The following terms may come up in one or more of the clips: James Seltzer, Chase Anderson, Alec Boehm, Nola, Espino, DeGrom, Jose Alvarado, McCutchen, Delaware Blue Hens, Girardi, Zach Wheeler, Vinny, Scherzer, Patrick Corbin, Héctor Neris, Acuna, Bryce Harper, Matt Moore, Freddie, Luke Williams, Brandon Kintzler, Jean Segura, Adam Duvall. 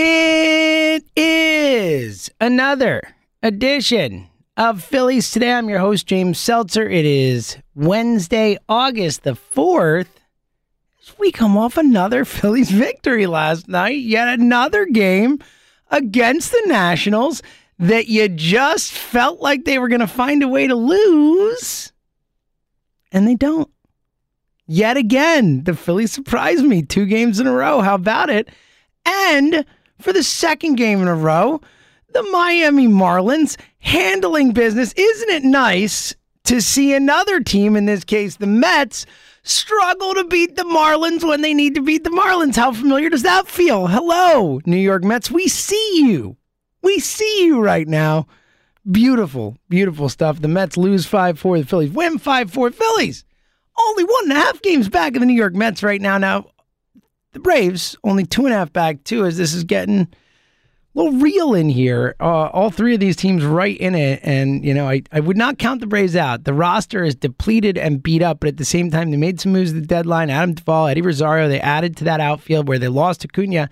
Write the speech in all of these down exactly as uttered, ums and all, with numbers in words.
It is another edition of Phillies Today. I'm your host, James Seltzer. It is Wednesday, August the fourth. We come off another Phillies victory last night. Yet another game against the Nationals that you just felt like they were going to find a way to lose. And they don't. Yet again, the Phillies surprised me. Two games in a row. How about it? And for the second game in a row, the Miami Marlins handling business. Isn't it nice to see another team, in this case the Mets, struggle to beat the Marlins when they need to beat the Marlins? How familiar does that feel? Hello, New York Mets. We see you. We see you right now. Beautiful, beautiful stuff. The Mets lose five four. The Phillies win five four. Phillies only one and a half games back of the New York Mets right now. Now, the Braves, only two and a half back, too, as this is getting a little real in here. Uh, all three of these teams right in it, and, you know, I, I would not count the Braves out. The roster is depleted and beat up, but at the same time, they made some moves at the deadline. Adam Duvall, Eddie Rosario, they added to that outfield where they lost to Acuna,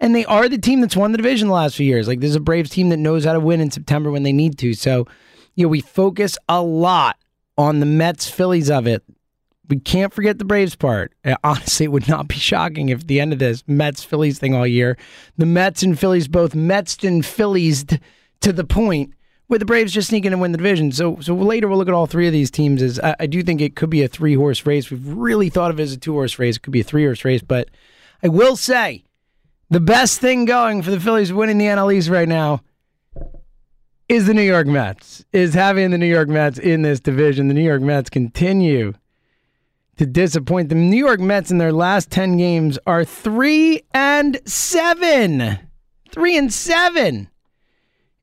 and they are the team that's won the division the last few years. Like, this is a Braves team that knows how to win in September when they need to. So, you know, we focus a lot on the Mets-Phillies of it. We can't forget the Braves part. Honestly, it would not be shocking if at the end of this Mets-Phillies thing all year, the Mets and Phillies both Mets and Phillies to the point where the Braves just sneak in and win the division. So so later we'll look at all three of these teams. As I, I do think it could be a three-horse race. We've really thought of it as a two-horse race. It could be a three-horse race. But I will say the best thing going for the Phillies winning the N L East right now is the New York Mets, is having the New York Mets in this division. The New York Mets continue to disappoint. The New York Mets in their last ten games are three and seven. Three and seven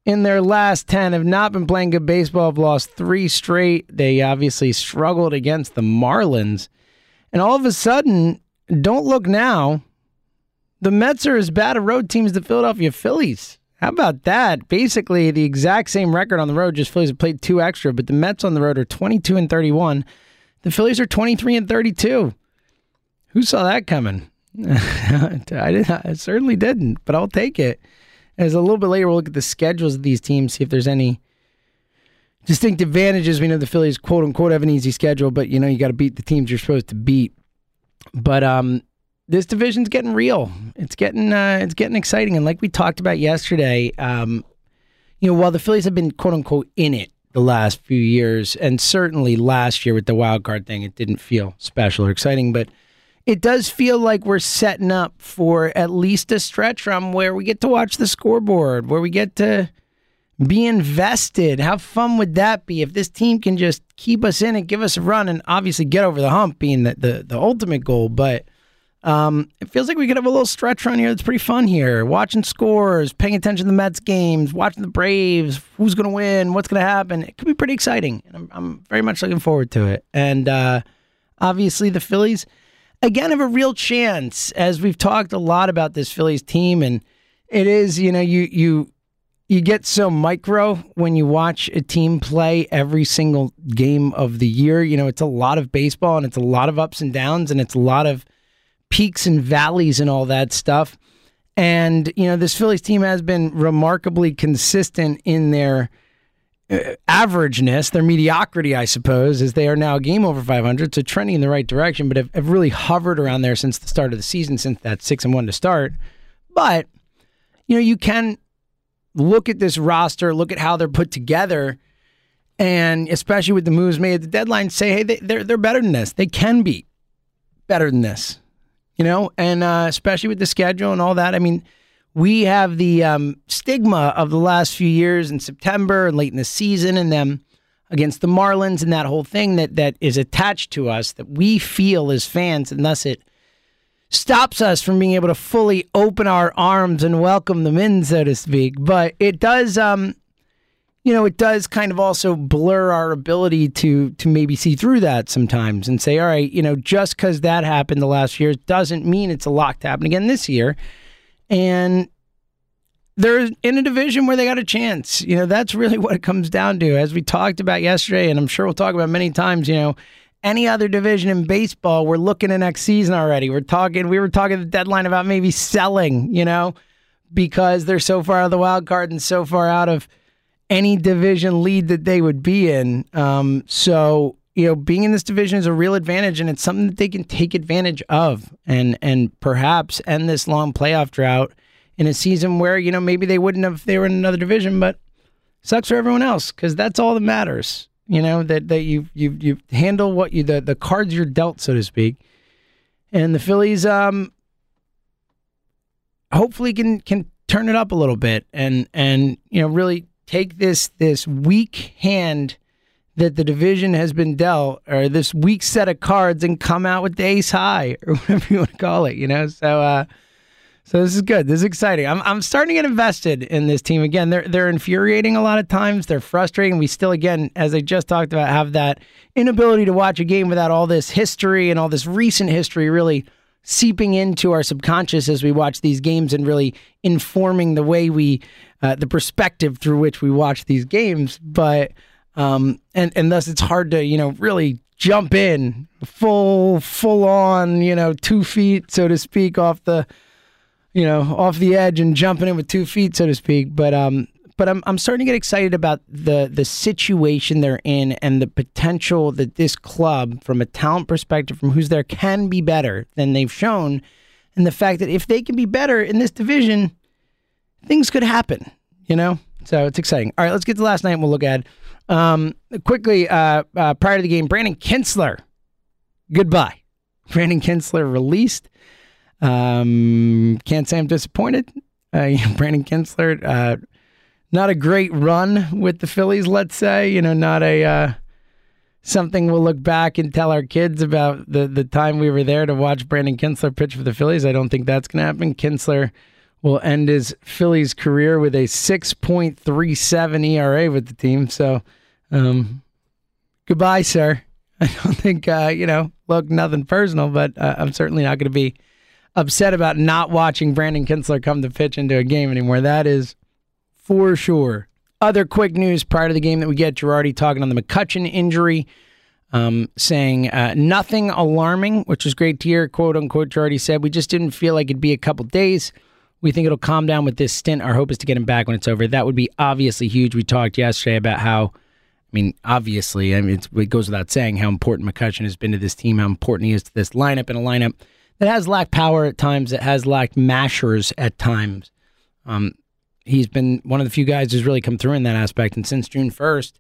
in their last ten. Have not been playing good baseball. Have lost three straight. They obviously struggled against the Marlins. And all of a sudden, don't look now, the Mets are as bad a road team as the Philadelphia Phillies. How about that? Basically, the exact same record on the road. Just Phillies have played two extra. But the Mets on the road are twenty-two and thirty-one. The Phillies are twenty-three and thirty-two. Who saw that coming? I, did not, I certainly didn't, but I'll take it. As a little bit later, we'll look at the schedules of these teams, see if there's any distinct advantages. We know the Phillies, quote unquote, have an easy schedule, but you know, you got to beat the teams you're supposed to beat. But um, this division's getting real. It's getting uh, it's getting exciting, and like we talked about yesterday, um, you know, while the Phillies have been quote unquote in it the last few years, and certainly last year with the wild card thing, it didn't feel special or exciting, but it does feel like we're setting up for at least a stretch from where we get to watch the scoreboard, where we get to be invested. How fun would that be if this team can just keep us in it, give us a run, and obviously get over the hump being the, the, the ultimate goal, but Um, it feels like we could have a little stretch run here that's pretty fun here. Watching scores, paying attention to the Mets games, watching the Braves, who's going to win, what's going to happen. It could be pretty exciting, and I'm, I'm very much looking forward to it. And uh, obviously the Phillies, again, have a real chance, as we've talked a lot about this Phillies team, and it is, you know, you you you get so micro when you watch a team play every single game of the year. You know, it's a lot of baseball, and it's a lot of ups and downs, and it's a lot of peaks and valleys and all that stuff. And, you know, this Phillies team has been remarkably consistent in their uh, averageness, their mediocrity, I suppose, as they are now a game over five hundred, so trending in the right direction, but have, have really hovered around there since the start of the season, since that six and one to start. But, you know, you can look at this roster, look at how they're put together, and especially with the moves made at the deadline, say, hey, they, they're they're better than this. They can be better than this, you know? And uh, especially with the schedule and all that. I mean, we have the um, stigma of the last few years in September and late in the season and them against the Marlins and that whole thing that that is attached to us that we feel as fans, and thus it stops us from being able to fully open our arms and welcome them in, so to speak. But it does, um, you know, it does kind of also blur our ability to to maybe see through that sometimes and say, all right, you know, just because that happened the last year doesn't mean it's a lock to happen again this year. And they're in a division where they got a chance. You know, that's really what it comes down to. As we talked about yesterday, and I'm sure we'll talk about many times, you know, any other division in baseball, we're looking at next season already. We're talking, we were talking at the deadline about maybe selling, you know, because they're so far out of the wild card and so far out of any division lead that they would be in. Um, so, you know, being in this division is a real advantage, and it's something that they can take advantage of and, and perhaps end this long playoff drought in a season where, you know, maybe they wouldn't have if they were in another division, but sucks for everyone else because that's all that matters, you know, that, that you you you handle what you the, the cards you're dealt, so to speak. And the Phillies um, hopefully can can turn it up a little bit and, and you know, really take this this weak hand that the division has been dealt or this weak set of cards and come out with the ace high or whatever you want to call it, you know, so... uh So this is good. This is exciting. I'm I'm starting to get invested in this team again. They're they're infuriating a lot of times. They're frustrating. We still, again, as I just talked about, have that inability to watch a game without all this history and all this recent history really seeping into our subconscious as we watch these games and really informing the way we, uh, the perspective through which we watch these games. But um, and and thus it's hard to you know really. jump in full full on you know two feet so to speak off the. you know, off the edge and jumping in with two feet, so to speak. But um, but I'm I'm starting to get excited about the the situation they're in and the potential that this club, from a talent perspective, from who's there, can be better than they've shown. And the fact that if they can be better in this division, things could happen, you know? So it's exciting. All right, let's get to last night and we'll look at it. Um, quickly, uh, uh, prior to the game, Brandon Kintzler, goodbye. Brandon Kintzler released. Um, can't say I'm disappointed. Uh, you know, Brandon Kintzler, uh, not a great run with the Phillies, let's say, you know, not a, uh, something we'll look back and tell our kids about the, the time we were there to watch Brandon Kintzler pitch for the Phillies. I don't think that's going to happen. Kintzler will end his Phillies career with a six point three seven E R A with the team. So, um, goodbye, sir. I don't think, uh, you know, look, nothing personal, but uh, I'm certainly not going to be upset about not watching Brandon Kintzler come to pitch into a game anymore. That is for sure. Other quick news prior to the game that we get, Girardi talking on the McCutchen injury, um, saying uh, nothing alarming, which is great to hear, quote-unquote. Girardi said, we just didn't feel like it'd be a couple days. We think it'll calm down with this stint. Our hope is to get him back when it's over. That would be obviously huge. We talked yesterday about how, I mean, obviously, I mean, it's, it goes without saying how important McCutchen has been to this team, how important he is to this lineup and a lineup that has lacked power at times, that has lacked mashers at times. Um, he's been one of the few guys who's really come through in that aspect. And since June first,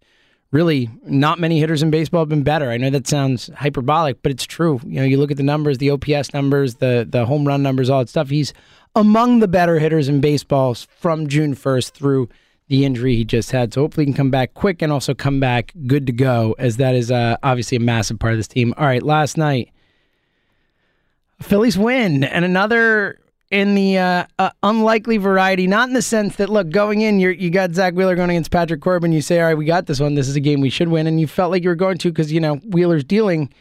really not many hitters in baseball have been better. I know that sounds hyperbolic, but it's true. You know, you look at the numbers, the O P S numbers, the the home run numbers, all that stuff. He's among the better hitters in baseball from June first through the injury he just had. So hopefully he can come back quick and also come back good to go, as that is uh, obviously a massive part of this team. All right, last night, Phillies win, and another in the uh, uh, unlikely variety, not in the sense that, look, going in, you you got Zach Wheeler going against Patrick Corbin, you say, all right, we got this one, this is a game we should win, and you felt like you were going to because, you know, Wheeler's dealing,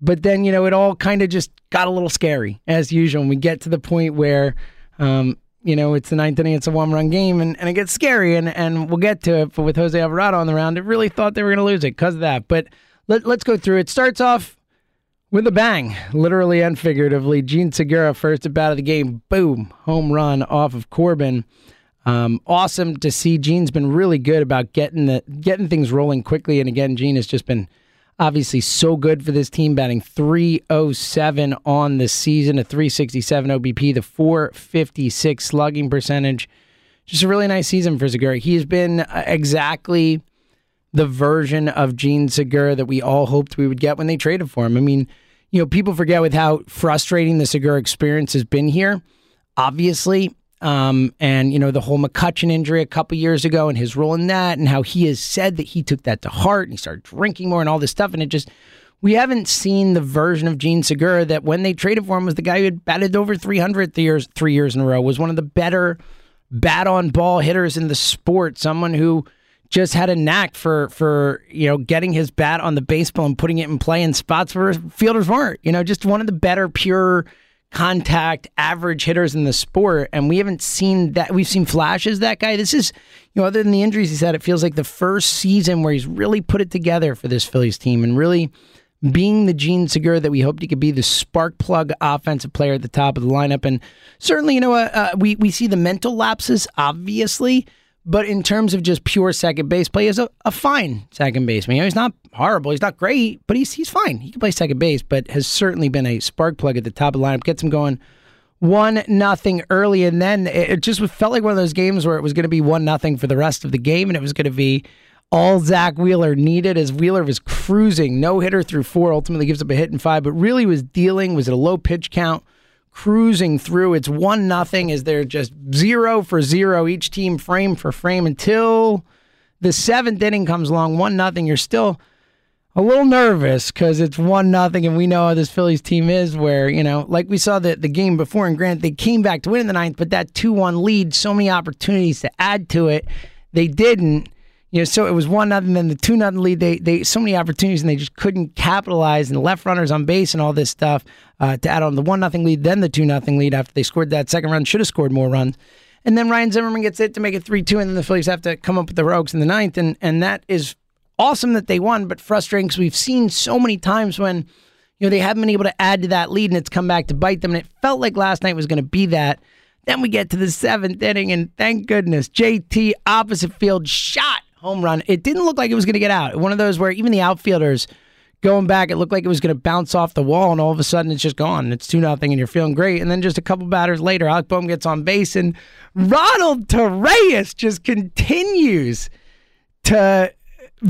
but then, you know, it all kind of just got a little scary, as usual, and we get to the point where, um, you know, it's the ninth inning, it's a one-run game, and, and it gets scary, and, and we'll get to it, but with Jose Alvarado on the round, it really thought they were going to lose it because of that, but let, let's go through it. Starts off with a bang, literally and figuratively. Jean Segura, first at bat of the game, boom, home run off of Corbin. Um, awesome to see. Jean's been really good about getting the getting things rolling quickly, and again, Jean has just been Obviously so good for this team, batting three oh seven on the season, a three sixty-seven O B P, the four fifty-six slugging percentage. Just a really nice season for Segura. He's been exactly the version of Jean Segura that we all hoped we would get when they traded for him. I mean, you know, people forget with how frustrating the Segura experience has been here, obviously. Um, and, you know, the whole McCutchen injury a couple years ago and his role in that and how he has said that he took that to heart and he started drinking more and all this stuff. And it just, we haven't seen the version of Jean Segura that when they traded for him was the guy who had batted over three hundred three years, three years in a row, was one of the better bat on ball hitters in the sport, someone who just had a knack for, for, you know, getting his bat on the baseball and putting it in play in spots where fielders weren't, you know, just one of the better, pure contact average hitters in the sport. And we haven't seen that. We've seen flashes. That guy, this is, you know, other than the injuries he's had, it feels like the first season where he's really put it together for this Phillies team and really being the Jean Segura that we hoped he could be, the spark plug offensive player at the top of the lineup. And certainly, you know, uh, we, we see the mental lapses, obviously, but in terms of just pure second base play, he's a, a fine second baseman. You know, he's not horrible. He's not great, but he's he's fine. He can play second base, but has certainly been a spark plug at the top of the lineup. Gets him going one nothing early, and then it just felt like one of those games where it was going to be one nothing for the rest of the game, and it was going to be all Zach Wheeler needed as Wheeler was cruising. No hitter through four, ultimately gives up a hit in five, but really was dealing, was at a low pitch count, cruising through. It's one nothing as they're just zero for zero, each team frame for frame until the seventh inning comes along, one nothing. You're still a little nervous because it's one nothing, and we know how this Phillies team is where, you know, like we saw the, the game before, and granted, they came back to win in the ninth, but that two one lead, so many opportunities to add to it. They didn't. You know, so it was one nothing, then the two nothing lead. They they so many opportunities, and they just couldn't capitalize, and left runners on base and all this stuff uh, to add on the one nothing lead, then the two nothing lead after they scored that second run. Should have scored more runs, and then Ryan Zimmerman gets it to make it three two, and then the Phillies have to come up with the Rogues in the ninth, and and that is awesome that they won, but frustrating because we've seen so many times when, you know, they haven't been able to add to that lead, and it's come back to bite them, and it felt like last night was going to be that. Then we get to the seventh inning, and thank goodness J T opposite field shot. Home run. It didn't look like it was going to get out. One of those where even the outfielders going back, it looked like it was going to bounce off the wall, and all of a sudden it's just gone. It's two nothing, and you're feeling great. And then just a couple batters later, Alec Boehm gets on base, and Ronald Torres just continues to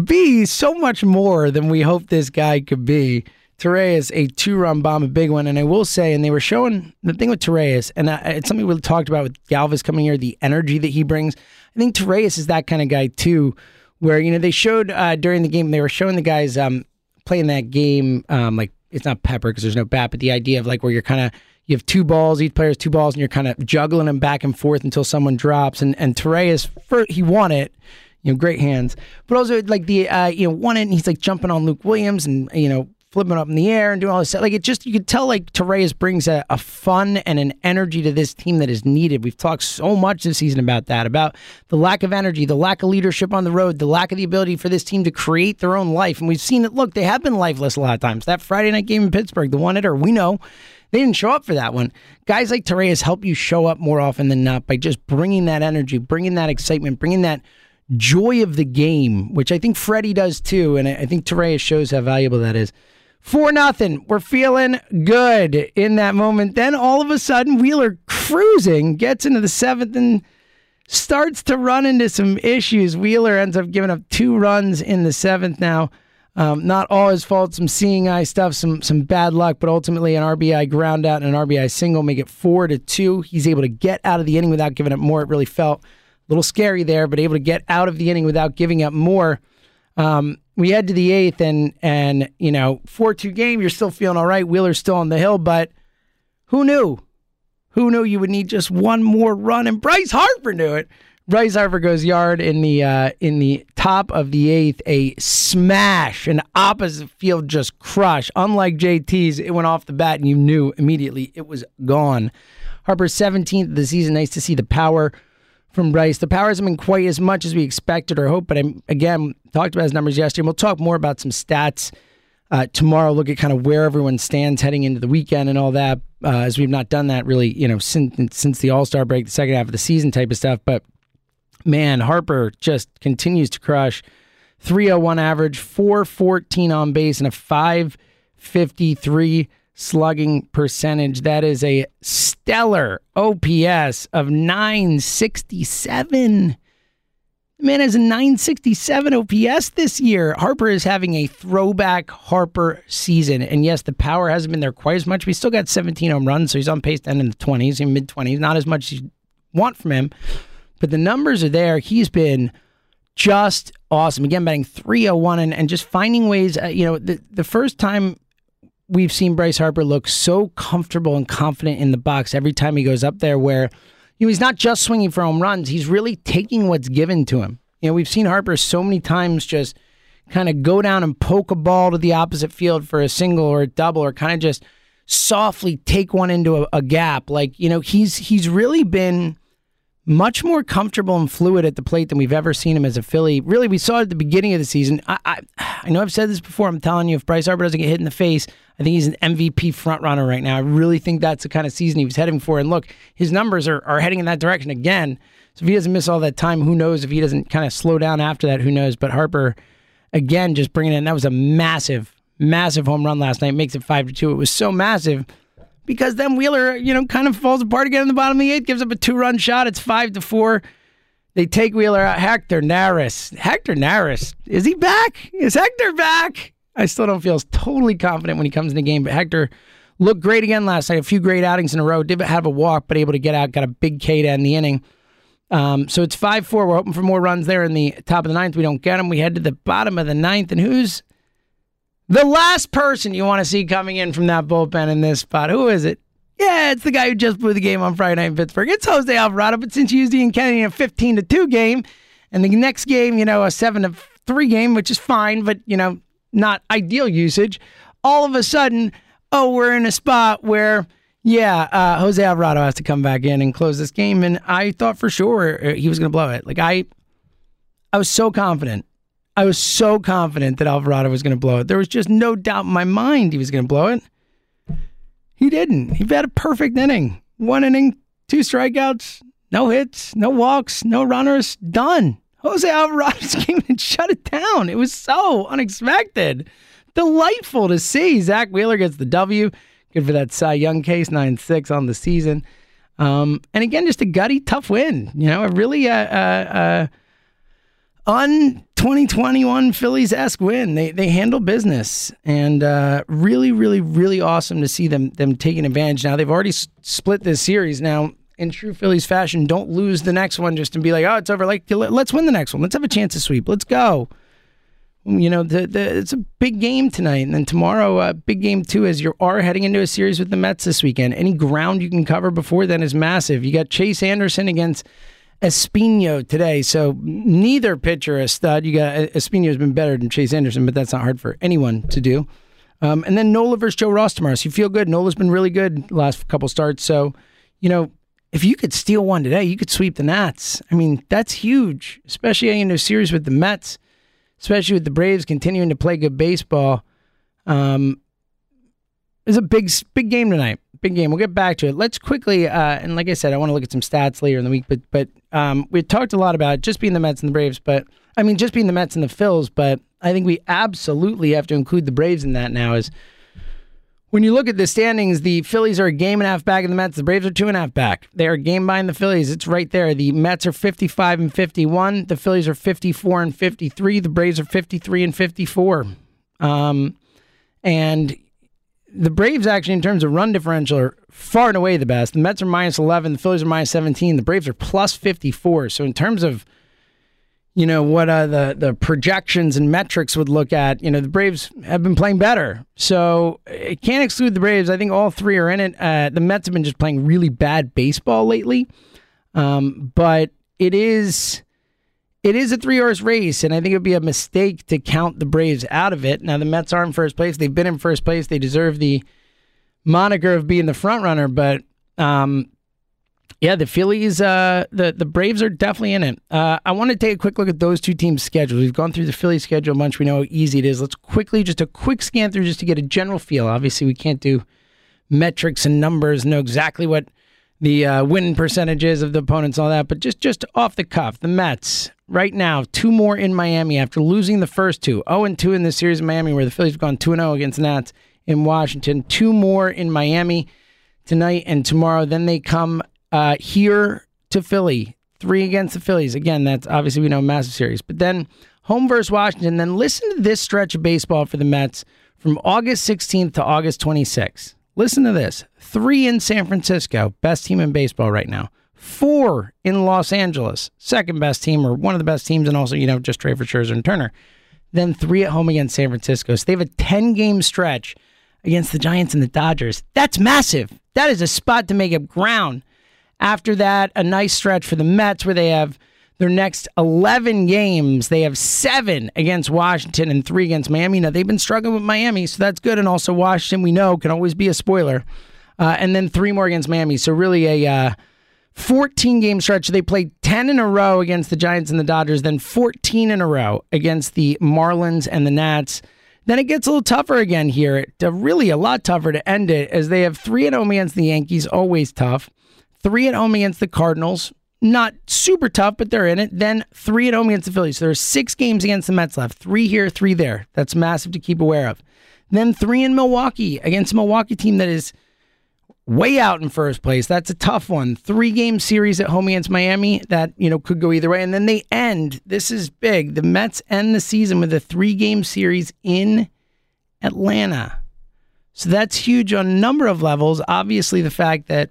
be so much more than we hoped this guy could be. Torreyes, a two-run bomb, a big one. And I will say, and they were showing the thing with Torreyes, and I, it's something we talked about with Galvis coming here, the energy that he brings. I think Torreyes is that kind of guy, too, where, you know, they showed uh, during the game, they were showing the guys um, playing that game, um, like, it's not pepper because there's no bat, but the idea of, like, where you're kind of, you have two balls, each player has two balls, and you're kind of juggling them back and forth until someone drops. And, and Torreyes, for, he won it. You know, great hands. But also, like, the, uh, you know, won it, and he's, like, jumping on Luke Williams and, you know, flipping up in the air and doing all this stuff. Like, it just, you could tell, like, Torreyes brings a, a fun and an energy to this team that is needed. We've talked so much this season about that, about the lack of energy, the lack of leadership on the road, the lack of the ability for this team to create their own life. And we've seen it. Look, they have been lifeless a lot of times. That Friday night game in Pittsburgh, the one hitter, we know they didn't show up for that one. Guys like Torreyes help you show up more often than not by just bringing that energy, bringing that excitement, bringing that joy of the game, which I think Freddie does too. And I, I think Torreyes shows how valuable that is. Four nothing. We're feeling good in that moment. Then all of a sudden, Wheeler cruising, gets into the seventh and starts to run into some issues. Wheeler ends up giving up two runs in the seventh now. Um, not all his fault, some seeing eye stuff, some some bad luck, but ultimately an R B I ground out and an R B I single make it four to two. He's able to get out of the inning without giving up more. It really felt a little scary there, but able to get out of the inning without giving up more. Um, we head to the eighth, and, and you know, four two game, you're still feeling all right. Wheeler's still on the hill, but who knew? Who knew you would need just one more run? And Bryce Harper knew it. Bryce Harper goes yard in the uh, in the top of the eighth, a smash, an opposite field just crush. Unlike J T's, it went off the bat, and you knew immediately it was gone. Harper's seventeenth of the season. Nice to see the power from Bryce. The power hasn't been quite as much as we expected or hoped, but I'm, again, talked about his numbers yesterday. And we'll talk more about some stats uh, tomorrow, look at kind of where everyone stands heading into the weekend and all that, uh, as we've not done that really, you know, since since the All-Star break, the second half of the season type of stuff. But, man, Harper just continues to crush. three oh one average, four fourteen on base, and a five fifty-three slugging percentage. That is a stellar O P S of nine sixty-seven. The man has a nine sixty-seven O P S this year. Harper is having a throwback Harper season. And yes, the power hasn't been there quite as much. We still got seventeen home runs, so he's on pace to end in the twenties, in mid-twenties. Not as much as you want from him. But the numbers are there. He's been just awesome. Again, batting three oh one and, and just finding ways. Uh, you know, the, the first time we've seen Bryce Harper look so comfortable and confident in the box every time he goes up there, where, you know, he's not just swinging for home runs. He's really taking what's given to him. You know, we've seen Harper so many times just kind of go down and poke a ball to the opposite field for a single or a double, or kind of just softly take one into a, a gap. Like, you know, he's he's really been much more comfortable and fluid at the plate than we've ever seen him as a Philly. Really, we saw it at the beginning of the season. I, I I know I've said this before. I'm telling you, if Bryce Harper doesn't get hit in the face, I think he's an M V P frontrunner right now. I really think that's the kind of season he was heading for. And look, his numbers are, are heading in that direction again. So if he doesn't miss all that time, who knows? If he doesn't kind of slow down after that, who knows? But Harper, again, just bringing in. That was a massive, massive home run last night. Makes it five to two. It was so massive, because then Wheeler, you know, kind of falls apart again in the bottom of the eighth, gives up a two-run shot. It's five to four. They take Wheeler out. Héctor Neris. Héctor Neris. Is he back? Is Héctor back? I still don't feel totally confident when he comes in the game, but Héctor looked great again last night. A few great outings in a row. Did have a walk, but able to get out. Got a big K to end the inning. Um, so it's five four. We're hoping for more runs there in the top of the ninth. We don't get them. We head to the bottom of the ninth, and who's the last person you want to see coming in from that bullpen in this spot? Who is it? Yeah, it's the guy who just blew the game on Friday night in Pittsburgh. It's Jose Alvarado, but since you used Ian Kennedy in a fifteen to two game, and the next game, you know, a seven to three game, which is fine, but, you know, not ideal usage, all of a sudden, oh, we're in a spot where, yeah, uh, Jose Alvarado has to come back in and close this game, and I thought for sure he was going to blow it. Like, I, I was so confident. I was so confident that Alvarado was going to blow it. There was just no doubt in my mind he was going to blow it. He didn't. He had a perfect inning. One inning, two strikeouts, no hits, no walks, no runners. Done. Jose Alvarado came and shut it down. It was so unexpected. Delightful to see. Zach Wheeler gets the W. Good for that Cy Young case, nine six on the season. Um, and again, just a gutty, tough win. You know, a really... Uh, uh, uh, Un twenty twenty-one Phillies-esque win. They they handle business, and uh, really, really, really awesome to see them them taking advantage. Now they've already s- split this series. Now in true Phillies fashion, don't lose the next one just to be like, oh, it's over. Like, let's win the next one. Let's have a chance to sweep. Let's go. You know, the, the, it's a big game tonight, and then tomorrow, uh, big game too. As you are heading into a series with the Mets this weekend, any ground you can cover before then is massive. You got Chase Anderson against Espino today, so neither pitcher a stud. You got Espino has been better than Chase Anderson, but that's not hard for anyone to do. Um, and then Nola versus Joe Ross tomorrow, so you feel good. Nola's been really good last couple starts, so you know if you could steal one today, you could sweep the Nats. I mean, that's huge, especially in a series with the Mets, especially with the Braves continuing to play good baseball. Um, it's a big, big game tonight. Big game. We'll get back to it. Let's quickly, uh, and like I said, I want to look at some stats later in the week, but but um, we talked a lot about it, just being the Mets and the Braves, but I mean, just being the Mets and the Phils, but I think we absolutely have to include the Braves in that now. Is when you look at the standings, the Phillies are a game and a half back of the Mets. The Braves are two and a half back. They are a game behind the Phillies. It's right there. The Mets are fifty-five and fifty-one. The Phillies are fifty-four and fifty-three. The Braves are fifty-three and fifty-four. Um, and the Braves, actually, in terms of run differential, are far and away the best. The Mets are minus eleven. The Phillies are minus seventeen. The Braves are plus fifty-four. So in terms of, you know, what uh, the, the projections and metrics would look at, you know, the Braves have been playing better. So it can't exclude the Braves. I think all three are in it. Uh, the Mets have been just playing really bad baseball lately. Um, but it is... It is a three-horse race, and I think it would be a mistake to count the Braves out of it. Now, the Mets are in first place. They've been in first place. They deserve the moniker of being the front runner. But, um, yeah, the Phillies, uh, the, the Braves are definitely in it. Uh, I want to take a quick look at those two teams' schedules. We've gone through the Phillies' schedule a bunch. We know how easy it is. Let's quickly, just a quick scan through just to get a general feel. Obviously, we can't do metrics and numbers, know exactly what the uh, win percentages of the opponents, all that, but just, just off the cuff, the Mets, right now, two more in Miami after losing the first two. oh and two in this series in Miami, where the Phillies have gone two and oh against the Nats in Washington. Two more in Miami tonight and tomorrow. Then they come uh, here to Philly, three against the Phillies. Again, that's obviously, we know, a massive series. But then home versus Washington. Then listen to this stretch of baseball for the Mets from August sixteenth to August twenty-sixth. Listen to this. Three in San Francisco, best team in baseball right now. Four in Los Angeles, second best team or one of the best teams, and also, you know, just trade for Scherzer and Turner. Then three at home against San Francisco. So they have a ten-game stretch against the Giants and the Dodgers. That's massive. That is a spot to make up ground. After that, a nice stretch for the Mets where they have their next eleven games. They have seven against Washington and three against Miami. Now, they've been struggling with Miami, so that's good. And also Washington, we know, can always be a spoiler. Uh, and then three more against Miami. So really a uh, fourteen-game stretch. They played ten in a row against the Giants and the Dodgers, then fourteen in a row against the Marlins and the Nats. Then it gets a little tougher again here, to really a lot tougher to end it, as they have three at home against the Yankees, always tough. Three at home against the Cardinals. Not super tough, but they're in it. Then three at home against the Phillies. So there are six games against the Mets left. Three here, three there. That's massive to keep aware of. Then three in Milwaukee against a Milwaukee team that is way out in first place. That's a tough one. Three-game series at home against Miami. That, you know, could go either way. And then they end. This is big. The Mets end the season with a three-game series in Atlanta. So that's huge on a number of levels. Obviously, the fact that,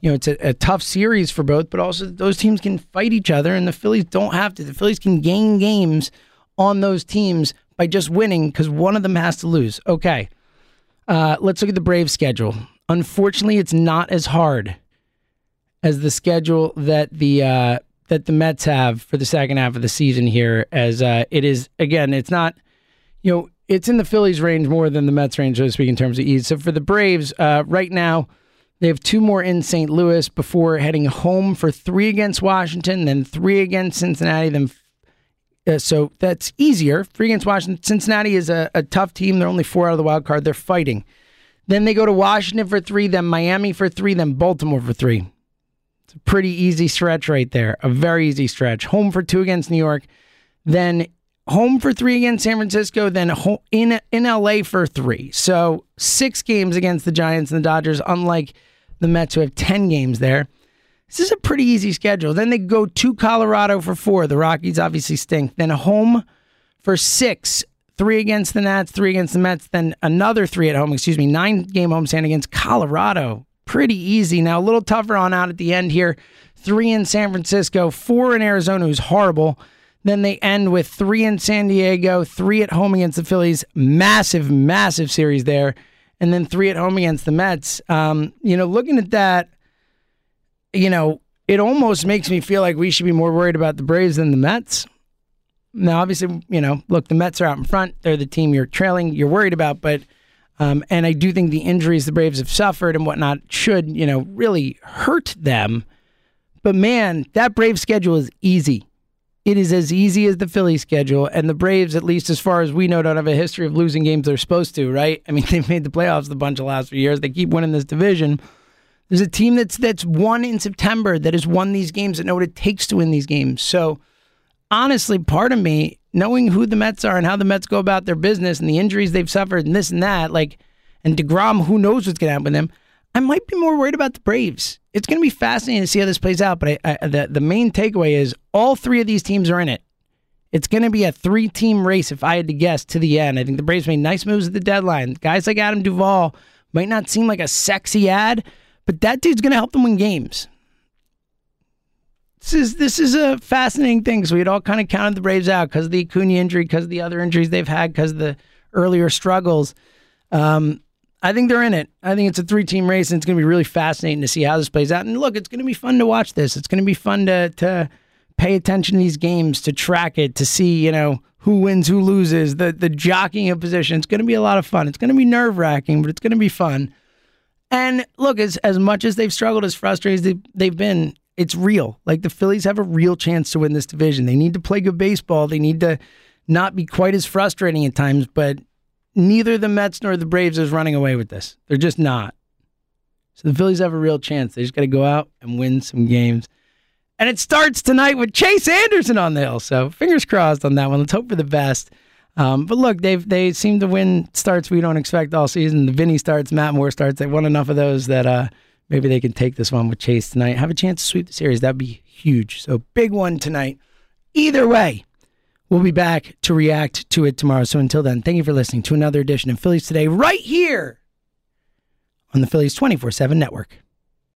you know, it's a, a tough series for both, but also those teams can fight each other, and the Phillies don't have to. The Phillies can gain games on those teams by just winning, because one of them has to lose. Okay, uh, let's look at the Braves' schedule. Unfortunately, it's not as hard as the schedule that the uh, that the Mets have for the second half of the season here, as uh, it is, again, it's not, you know, it's in the Phillies' range more than the Mets' range, so to speak, in terms of ease. So for the Braves, uh, right now, they have two more in Saint Louis before heading home for three against Washington, then three against Cincinnati. Then uh, so that's easier. Three against Washington. Cincinnati is a, a tough team. They're only four out of the wild card. They're fighting. Then they go to Washington for three, then Miami for three, then Baltimore for three. It's a pretty easy stretch right there. A very easy stretch. Home for two against New York, then home for three against San Francisco, then in in L A for three. So six games against the Giants and the Dodgers, unlike the Mets, who have ten games there. This is a pretty easy schedule. Then they go to Colorado for four. The Rockies obviously stink. Then a home for six. Three against the Nats, three against the Mets. Then another three at home, excuse me, nine-game homestand against Colorado. Pretty easy. Now, a little tougher on out at the end here. Three in San Francisco, four in Arizona, who's horrible. Then they end with three in San Diego, three at home against the Phillies. Massive, massive series there. And then three at home against the Mets. Um, you know, looking at that, you know, it almost makes me feel like we should be more worried about the Braves than the Mets. Now, obviously, you know, look, the Mets are out in front. They're the team you're trailing, you're worried about. But, um, and I do think the injuries the Braves have suffered and whatnot should, you know, really hurt them. But, man, that Braves schedule is easy. It is as easy as the Phillies schedule, and the Braves, at least as far as we know, don't have a history of losing games they're supposed to, right? I mean, they've made the playoffs a bunch of last few years. They keep winning this division. There's a team that's that's won in September, that has won these games, that know what it takes to win these games. So, honestly, part of me, knowing who the Mets are and how the Mets go about their business and the injuries they've suffered and this and that, like, and DeGrom, who knows what's going to happen with them, I might be more worried about the Braves. It's going to be fascinating to see how this plays out, but I, I, the, the main takeaway is all three of these teams are in it. It's going to be a three-team race, if I had to guess, to the end. I think the Braves made nice moves at the deadline. Guys like Adam Duvall might not seem like a sexy ad, but that dude's going to help them win games. This is this is a fascinating thing, because we had all kind of counted the Braves out because of the Acuna injury, because of the other injuries they've had, because of the earlier struggles. Um... I think they're in it. I think it's a three-team race, and it's going to be really fascinating to see how this plays out. And look, it's going to be fun to watch this. It's going to be fun to to pay attention to these games, to track it, to see, you know, who wins, who loses, the the jockeying of position. It's going to be a lot of fun. It's going to be nerve-wracking, but it's going to be fun. And look, as as much as they've struggled, as frustrated as they've, they've been, it's real. Like, the Phillies have a real chance to win this division. They need to play good baseball. They need to not be quite as frustrating at times, but neither the Mets nor the Braves is running away with this. They're just not. So the Phillies have a real chance. They just got to go out and win some games. And it starts tonight with Chase Anderson on the hill. So fingers crossed on that one. Let's hope for the best. Um, but look, they they seem to win starts we don't expect all season. The Vinny starts, Matt Moore starts. They won enough of those that uh, maybe they can take this one with Chase tonight. Have a chance to sweep the series. That'd be huge. So big one tonight. Either way, we'll be back to react to it tomorrow. So until then, thank you for listening to another edition of Phillies Today right here on the Phillies twenty-four seven network.